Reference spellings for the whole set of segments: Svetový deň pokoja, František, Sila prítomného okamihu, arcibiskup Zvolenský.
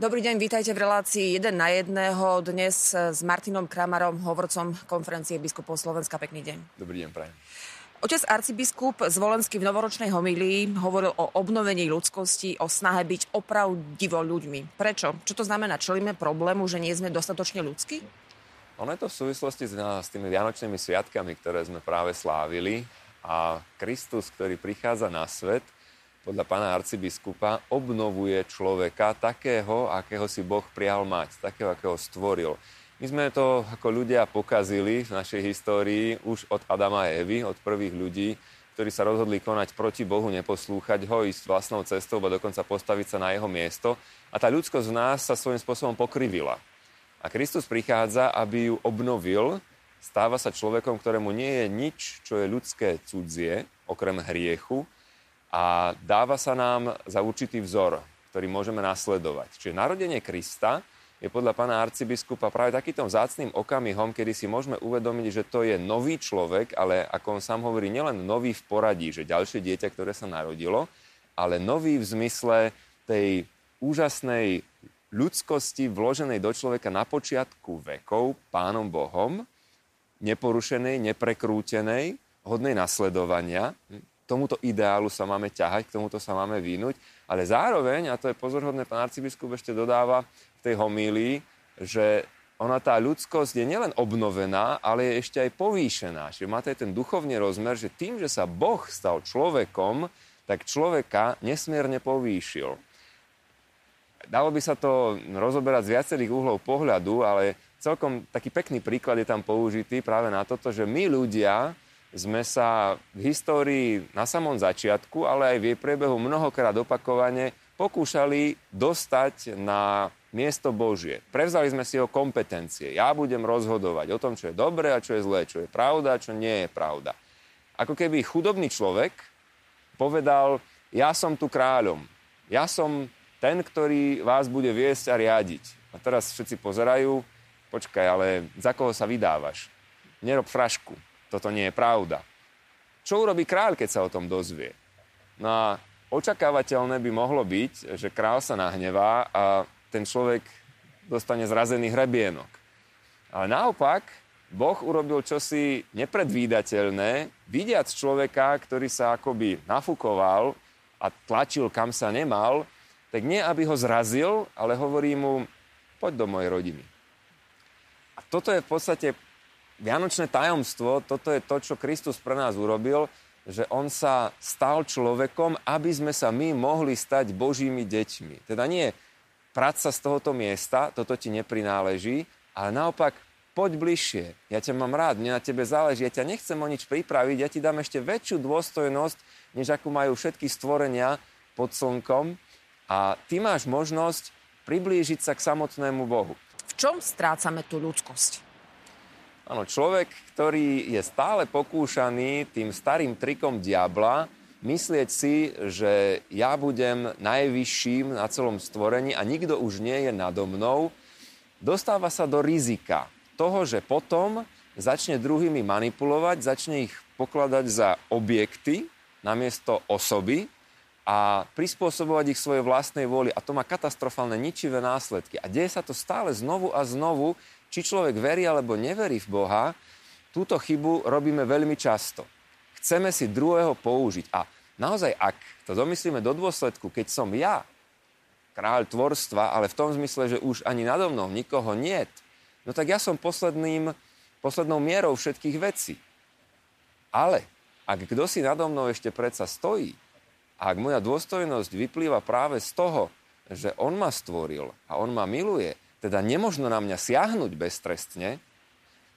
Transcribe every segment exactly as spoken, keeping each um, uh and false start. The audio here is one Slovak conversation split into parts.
Dobrý deň, vítajte v relácii jeden na jedného. Dnes s Martinom Kramárom, hovorcom konferencie biskupov Slovenska. Pekný deň. Dobrý deň, prajem. Otec arcibiskup Zvolenský v novoročnej homílii hovoril o obnovení ľudskosti, o snahe byť opravdivo ľuďmi. Prečo? Čo to znamená? Čelíme problému, že nie sme dostatočne ľudskí? Ono je to v súvislosti s, s tými vianočnými sviatkami, ktoré sme práve slávili. A Kristus, ktorý prichádza na svet, podľa pána arcibiskupa obnovuje človeka takého, akého si Boh prial mať, takého, akého stvoril. My sme to ako ľudia pokazili v našej histórii už od Adama a Evy, od prvých ľudí, ktorí sa rozhodli konať proti Bohu, neposlúchať ho, ísť vlastnou cestou, alebo dokonca postaviť sa na jeho miesto. A tá ľudskosť v nás sa svojím spôsobom pokrivila. A Kristus prichádza, aby ju obnovil, stáva sa človekom, ktorému nie je nič, čo je ľudské cudzie, okrem hriechu, a dáva sa nám za určitý vzor, ktorý môžeme nasledovať. Čiže narodenie Krista je podľa pána arcibiskupa práve takýmto vzácnym okamihom, kedy si môžeme uvedomiť, že to je nový človek, ale ako on sám hovorí, nielen nový v poradí, že ďalšie dieťa, ktoré sa narodilo, ale nový v zmysle tej úžasnej ľudskosti vloženej do človeka na počiatku vekov Pánom Bohom, neporušenej, neprekrútenej, hodnej nasledovania. K tomuto ideálu sa máme ťahať, k tomuto sa máme vynúť, ale zároveň, a to je pozorhodné, pán arcibiskup ešte dodáva v tej homílii, že ona, tá ľudskosť, je nielen obnovená, ale je ešte aj povýšená. Čiže má to aj ten duchovný rozmer, že tým, že sa Boh stal človekom, tak človeka nesmierne povýšil. Dalo by sa to rozoberať z viacerých uhlov pohľadu, ale celkom taký pekný príklad je tam použitý práve na toto, že my ľudia sme sa v histórii na samom začiatku, ale aj v jej priebehu mnohokrát opakovane pokúšali dostať na miesto Božie. Prevzali sme si ho kompetencie. Ja budem rozhodovať o tom, čo je dobré a čo je zlé, čo je pravda a čo nie je pravda. Ako keby chudobný človek povedal, ja som tu kráľom, ja som ten, ktorý vás bude viesť a riadiť. A teraz všetci pozerajú, počkaj, ale za koho sa vydávaš? Nerob frašku. Toto nie je pravda. Čo urobí kráľ, keď sa o tom dozvie? No a očakávateľné by mohlo byť, že kráľ sa nahnevá a ten človek dostane zrazený hrebienok. Ale naopak, Boh urobil čosi nepredvídateľné, vidiac človeka, ktorý sa akoby nafúkoval a tlačil, kam sa nemal, tak nie, aby ho zrazil, ale hovorí mu, poď do mojej rodiny. A toto je v podstate vianočné tajomstvo, toto je to, čo Kristus pre nás urobil, že on sa stal človekom, aby sme sa my mohli stať Božími deťmi. Teda nie, prať sa z tohoto miesta, toto ti neprináleží, ale naopak, poď bližšie, ja ťa mám rád, mne na tebe záleží, ja ťa nechcem o nič pripraviť, ja ti dám ešte väčšiu dôstojnosť, než akú majú všetky stvorenia pod slnkom, a ty máš možnosť priblížiť sa k samotnému Bohu. V čom strácame tú ľudskosť? Áno, človek, ktorý je stále pokúšaný tým starým trikom diabla myslieť si, že ja budem najvyšším na celom stvorení a nikto už nie je nado mnou, dostáva sa do rizika toho, že potom začne druhými manipulovať, začne ich pokladať za objekty namiesto osoby a prispôsobovať ich svojej vlastnej vôli. A to má katastrofálne ničivé následky. A deje sa to stále znovu a znovu. Či človek verí alebo neverí v Boha, túto chybu robíme veľmi často. Chceme si druhého použiť. A naozaj, ak to domyslíme do dôsledku, keď som ja kráľ tvorstva, ale v tom zmysle, že už ani nado mnou nikoho niet, no tak ja som posledným, poslednou mierou všetkých vecí. Ale ak kto si nado mnou ešte predsa stojí, a ak moja dôstojnosť vyplýva práve z toho, že on ma stvoril a on ma miluje, teda nemožno na mňa siahnuť beztrestne,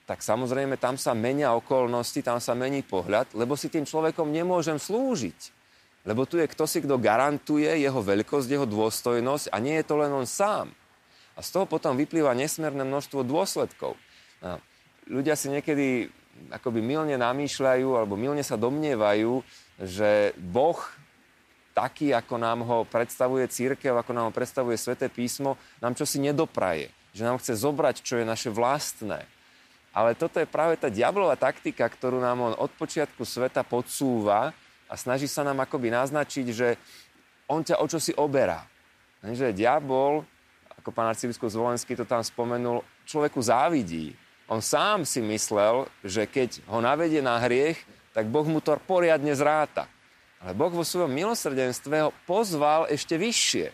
tak samozrejme tam sa menia okolnosti, tam sa mení pohľad, lebo si tým človekom nemôžem slúžiť. Lebo tu je ktosi, kto garantuje jeho veľkosť, jeho dôstojnosť, a nie je to len on sám. A z toho potom vyplýva nesmierne množstvo dôsledkov. A ľudia si niekedy akoby mylne namýšľajú alebo mylne sa domnievajú, že Boh taký, ako nám ho predstavuje cirkev, ako nám ho predstavuje Sväté písmo, nám čosi nedopraje. Že nám chce zobrať, čo je naše vlastné. Ale toto je práve tá diablová taktika, ktorú nám on od počiatku sveta podsúva a snaží sa nám akoby naznačiť, že on ťa o čosi oberá. Že diabol ako pán arcibiskup Zvolenský to tam spomenul, človeku závidí. On sám si myslel, že keď ho navedie na hriech, tak Boh mu to poriadne zráta. Ale Boh vo svojom milosrdenstve ho pozval ešte vyššie.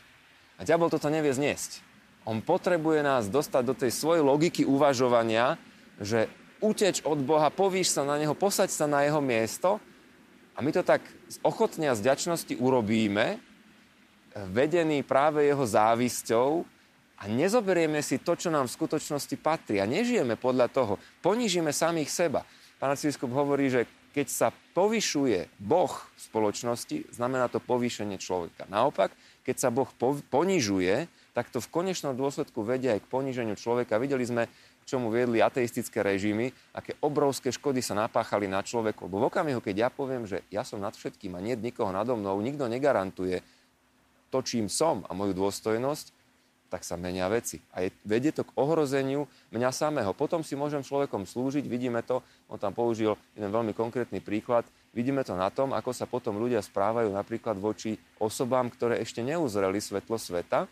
A diabol toto nevie zniesť. On potrebuje nás dostať do tej svojej logiky uvažovania, že uteč od Boha, povíš sa na neho, posaď sa na jeho miesto. A my to tak z ochotne a z vďačnosti urobíme, vedený práve jeho závisťou, a nezoberieme si to, čo nám v skutočnosti patrí. A nežijeme podľa toho. Ponížime samých seba. Pán arcibiskup hovorí, že keď sa povyšuje Boh v spoločnosti, znamená to povýšenie človeka. Naopak, keď sa Boh ponižuje, tak to v konečnom dôsledku vedia aj k poníženiu človeka. Videli sme, čo mu viedli ateistické režimy, aké obrovské škody sa napáchali na človeku. Lebo v okamihu, keď ja poviem, že ja som nad všetkým a nie je nikoho nado mnou, nikto negarantuje to, čím som a moju dôstojnosť, tak sa menia veci. A je, vedie to k ohrozeniu mňa samého. Potom si môžem človekom slúžiť, vidíme to, on tam použil jeden veľmi konkrétny príklad, vidíme to na tom, ako sa potom ľudia správajú napríklad voči osobám, ktoré ešte neuzreli svetlo sveta,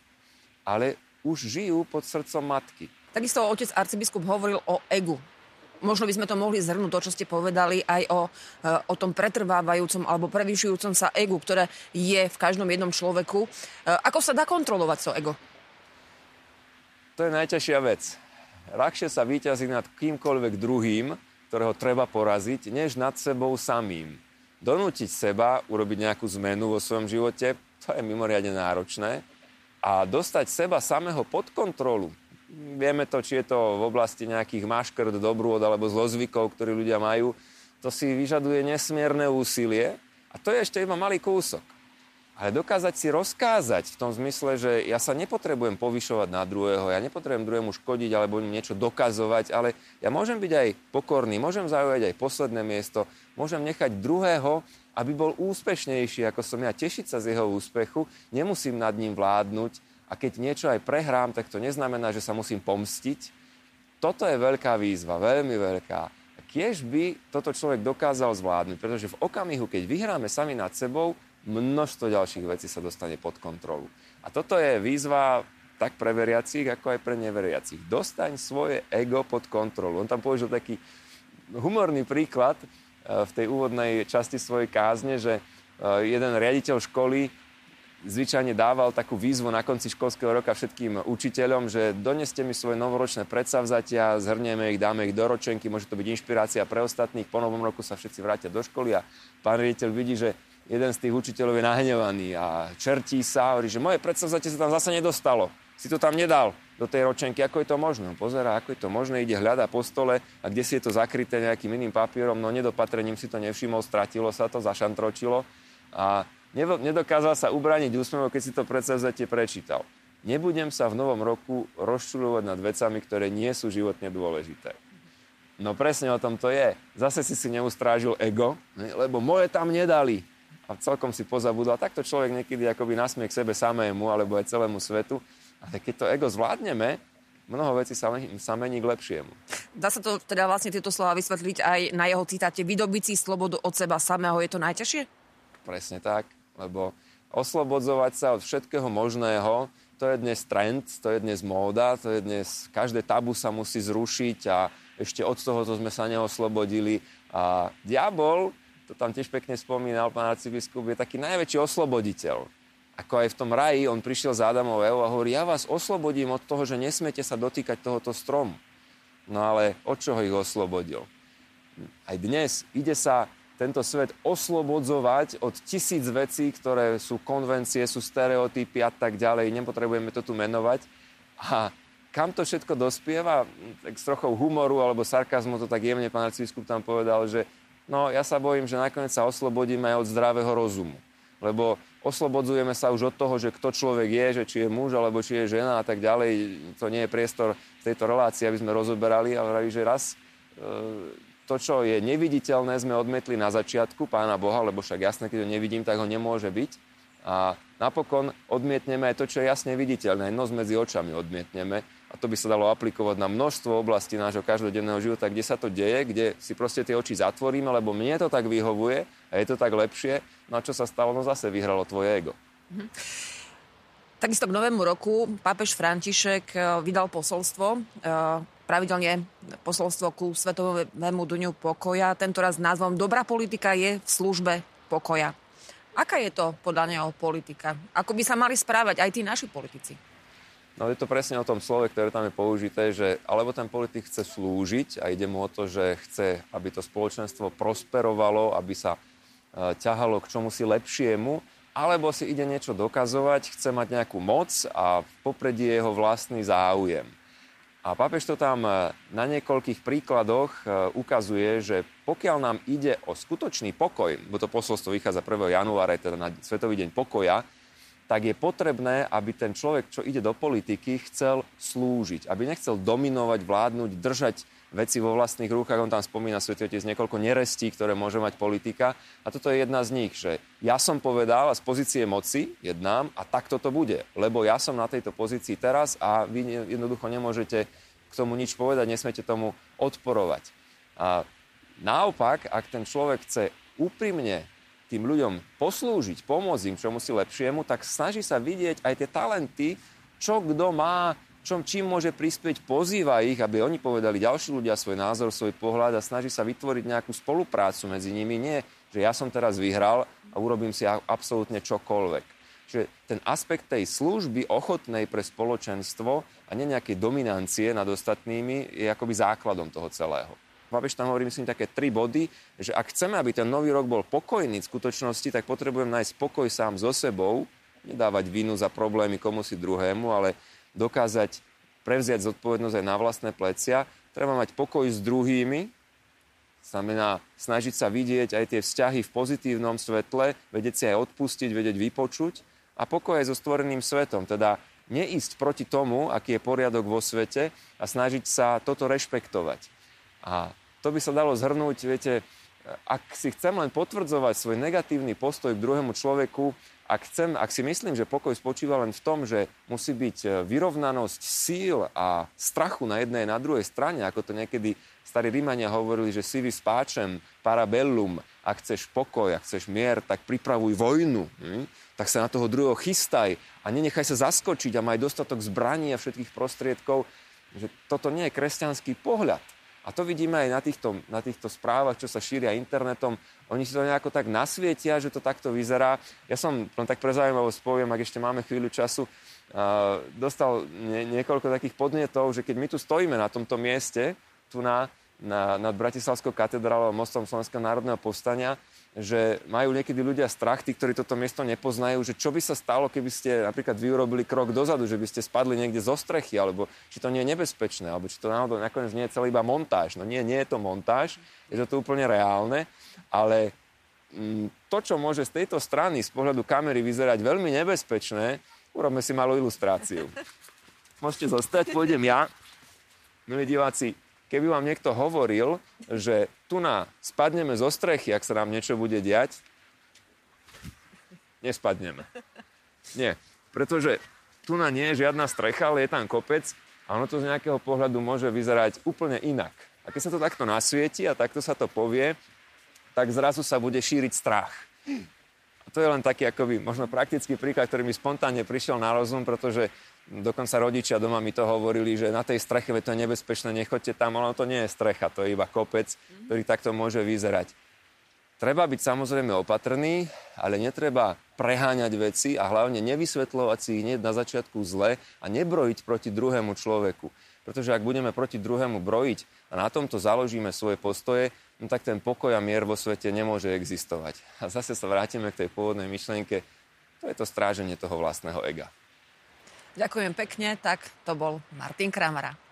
ale už žijú pod srdcom matky. Takisto otec arcibiskup hovoril o egu. Možno by sme to mohli zhrnúť, to, čo ste povedali, aj o, o tom pretrvávajúcom alebo prevýšujúcom sa egu, ktoré je v každom jednom človeku. Ako sa dá kontrolovať to ego? To je najťažšia vec. Ľahšie sa víťazí nad kýmkoľvek druhým, ktorého treba poraziť, než nad sebou samým. Donútiť seba, urobiť nejakú zmenu vo svojom živote, to je mimoriadne náročné. A dostať seba samého pod kontrolu. Vieme to, či je to v oblasti nejakých maškrt, dobrôd alebo zlozvykov, ktorí ľudia majú. To si vyžaduje nesmierne úsilie. A to je ešte iba malý kúsok. Ale dokázať si rozkázať v tom zmysle, že ja sa nepotrebujem povyšovať na druhého, ja nepotrebujem druhému škodiť alebo niečo dokazovať, ale ja môžem byť aj pokorný, môžem zaujať aj posledné miesto, môžem nechať druhého, aby bol úspešnejší, ako som ja, tešiť sa z jeho úspechu, nemusím nad ním vládnuť a keď niečo aj prehrám, tak to neznamená, že sa musím pomstiť. Toto je veľká výzva, veľmi veľká. A kiež by toto človek dokázal zvládnuť, pretože v okamihu, keď vyhráme sami nad sebou, množstvo ďalších vecí sa dostane pod kontrolu. A toto je výzva tak pre veriacich, ako aj pre neveriacich. Dostaň svoje ego pod kontrolu. On tam použil taký humorný príklad v tej úvodnej časti svojej kázne, že jeden riaditeľ školy zvyčajne dával takú výzvu na konci školského roka všetkým učiteľom, že doneste mi svoje novoročné predsavzatia, zhrnieme ich, dáme ich do ročenky, môže to byť inšpirácia pre ostatných. Po novom roku sa všetci vrátia do školy a pán riaditeľ vidí, že jeden z tých učiteľov je nahnevaný a čertí sa, hovorí, že moje predsavzatie sa tam zase nedostalo. Si to tam nedal do tej ročenky. Ako je to možné? On pozerá, ako je to možné, ide, hľadá po stole a kde si je to zakryté nejakým iným papierom, no nedopatrením si to nevšimol, stratilo sa to, zašantročilo a nedokázal sa ubrániť úsmevom, keď si to predsavzatie prečítal. Nebudem sa v novom roku rozčuľovať nad vecami, ktoré nie sú životne dôležité. No presne o tom to je. Zase si si neustrážil ego, lebo moje tam nedali. A celkom si pozabudol. A takto človek niekedy akoby nasmie k sebe samému, alebo aj celému svetu. Ale keď to ego zvládneme, mnoho vecí sa mení, sa mení k lepšiemu. Dá sa to teda vlastne tieto slova vysvetliť aj na jeho citáte. Vydobiť si slobodu od seba samého, je to najťažšie? Presne tak, lebo oslobodzovať sa od všetkého možného, to je dnes trend, to je dnes móda, to je dnes, každé tabu sa musí zrušiť a ešte od toho to sme sa neoslobodili. A diabol, to tam tiež pekne spomínal pán arcibiskup, je taký najväčší osloboditeľ. Ako aj v tom raji, on prišiel za Adamov a hovorí, ja vás oslobodím od toho, že nesmiete sa dotýkať tohoto stromu. No ale od čoho ich oslobodil? Aj dnes ide sa tento svet oslobodzovať od tisíc vecí, ktoré sú konvencie, sú stereotypy a tak ďalej. Nepotrebujeme to tu menovať. A kam to všetko dospieva? Tak s trochou humoru alebo sarkazmu to tak jemne pán arcibiskup tam povedal, že no, ja sa bojím, že nakoniec sa oslobodíme aj od zdravého rozumu. Lebo oslobodzujeme sa už od toho, že kto človek je, že či je muž, alebo či je žena a tak ďalej. To nie je priestor v tejto relácii, aby sme rozoberali, ale že raz e, to, čo je neviditeľné, sme odmietli na začiatku Pána Boha, lebo však jasné, keď ho nevidím, tak ho nemôže byť. A napokon odmietneme aj to, čo je jasne viditeľné. Nos medzi očami odmietneme. A to by sa dalo aplikovať na množstvo oblastí nášho každodenného života, kde sa to deje, kde si proste tie oči zatvoríme, lebo mne to tak vyhovuje a je to tak lepšie. No a čo sa stalo? No zase vyhralo tvoje ego. Takisto k novému roku pápež František vydal posolstvo, pravidelne posolstvo ku Svetovému dňu pokoja, tentoraz s názvom Dobrá politika je v službe pokoja. Aká je to podľa neho politika? Ako by sa mali správať aj tí naši politici? No je to presne o tom slove, ktoré tam je použité, že alebo ten politik chce slúžiť a ide mu o to, že chce, aby to spoločenstvo prosperovalo, aby sa ťahalo k čomusi lepšiemu, alebo si ide niečo dokazovať, chce mať nejakú moc a v popredí je jeho vlastný záujem. A pápež to tam na niekoľkých príkladoch ukazuje, že pokiaľ nám ide o skutočný pokoj, bo to posolstvo vychádza prvého januára, teda na Svetový deň pokoja, tak je potrebné, aby ten človek, čo ide do politiky, chcel slúžiť, aby nechcel dominovať, vládnuť, držať veci vo vlastných rukách. On tam spomína Svätý Otec niekoľko nerestí, ktoré môže mať politika. A toto je jedna z nich, že ja som povedal a z pozície moci jednám a takto to bude. Lebo ja som na tejto pozícii teraz a vy jednoducho nemôžete k tomu nič povedať, nesmete tomu odporovať. A naopak, ak ten človek chce úprimne tým ľuďom poslúžiť, pomôcť im čomusi lepšiemu, tak snaží sa vidieť aj tie talenty, čo kto má, čom, čím môže prispieť, pozýva ich, aby oni povedali ďalší ľudia svoj názor, svoj pohľad a snaží sa vytvoriť nejakú spoluprácu medzi nimi. Nie, že ja som teraz vyhral a urobím si absolútne čokoľvek. Čiže ten aspekt tej služby ochotnej pre spoločenstvo a nie nejakej dominancie nad ostatnými je akoby základom toho celého. Pápež tam hovorí, myslím, také tri body, že ak chceme, aby ten nový rok bol pokojný v skutočnosti, tak potrebujem nájsť pokoj sám so sebou, nedávať vinu za problémy komusi druhému, ale dokázať prevziať zodpovednosť aj na vlastné plecia. Treba mať pokoj s druhými, znamená snažiť sa vidieť aj tie vzťahy v pozitívnom svetle, vedieť si aj odpustiť, vedieť vypočuť a pokoj aj so stvoreným svetom, teda neísť proti tomu, aký je poriadok vo svete a snažiť sa toto rešpektovať. A to by sa dalo zhrnúť, viete, ak si chcem len potvrdzovať svoj negatívny postoj k druhému človeku, Ak, chcem, ak si myslím, že pokoj spočíva len v tom, že musí byť vyrovnanosť síl a strachu na jednej a na druhej strane, ako to niekedy starí Rímania hovorili, že si vis pacem, parabellum, ak chceš pokoj, ak chceš mier, tak pripravuj vojnu, hm? Tak sa na toho druhého chystaj a nenechaj sa zaskočiť a maj dostatok zbraní a všetkých prostriedkov. Že toto nie je kresťanský pohľad. A to vidíme aj na týchto, na týchto správach, čo sa šíria internetom. Oni si to nejako tak nasvietia, že to takto vyzerá. Ja som, len tak pre zaujímavosť poviem, ak ešte máme chvíľu času, uh, dostal nie, niekoľko takých podnetov, že keď my tu stojíme na tomto mieste, tu na, na, nad Bratislavskou katedrálou a mostom Slovenského národného povstania, že majú niekedy ľudia strach, tí, ktorí toto miesto nepoznajú, že čo by sa stalo, keby ste napríklad vy urobili krok dozadu, že by ste spadli niekde zo strechy, alebo či to nie je nebezpečné, alebo či to náhodou nakoniec nie je celý iba montáž. No nie, nie je to montáž, je to úplne reálne, ale to, čo môže z tejto strany, z pohľadu kamery vyzerať veľmi nebezpečné, urobme si malú ilustráciu. Môžete zostať, pôjdem ja. Milí diváci, keby vám niekto hovoril, že tu na spadneme zo strechy, ak sa nám niečo bude diať, nespadneme. Nie, pretože tu na nie je žiadna strecha, ale je tam kopec a ono to z nejakého pohľadu môže vyzerať úplne inak. A keď sa to takto nasvieti a takto sa to povie, tak zrazu sa bude šíriť strach. A to je len taký akoby možno praktický príklad, ktorý mi spontánne prišiel na rozum, pretože dokonca rodičia doma mi to hovorili, že na tej streche to je nebezpečné, nechoďte tam, ono to nie je strecha, to je iba kopec, ktorý takto môže vyzerať. Treba byť samozrejme opatrný, ale netreba preháňať veci a hlavne nevysvetľovať si ich hneď na začiatku zle a nebrojiť proti druhému človeku. Pretože ak budeme proti druhému brojiť a na tomto založíme svoje postoje, no tak ten pokoj a mier vo svete nemôže existovať. A zase sa vrátime k tej pôvodnej myšlienke, to je to stráženie toho vlastného ega. Ďakujem pekne, tak to bol Martin Kramár.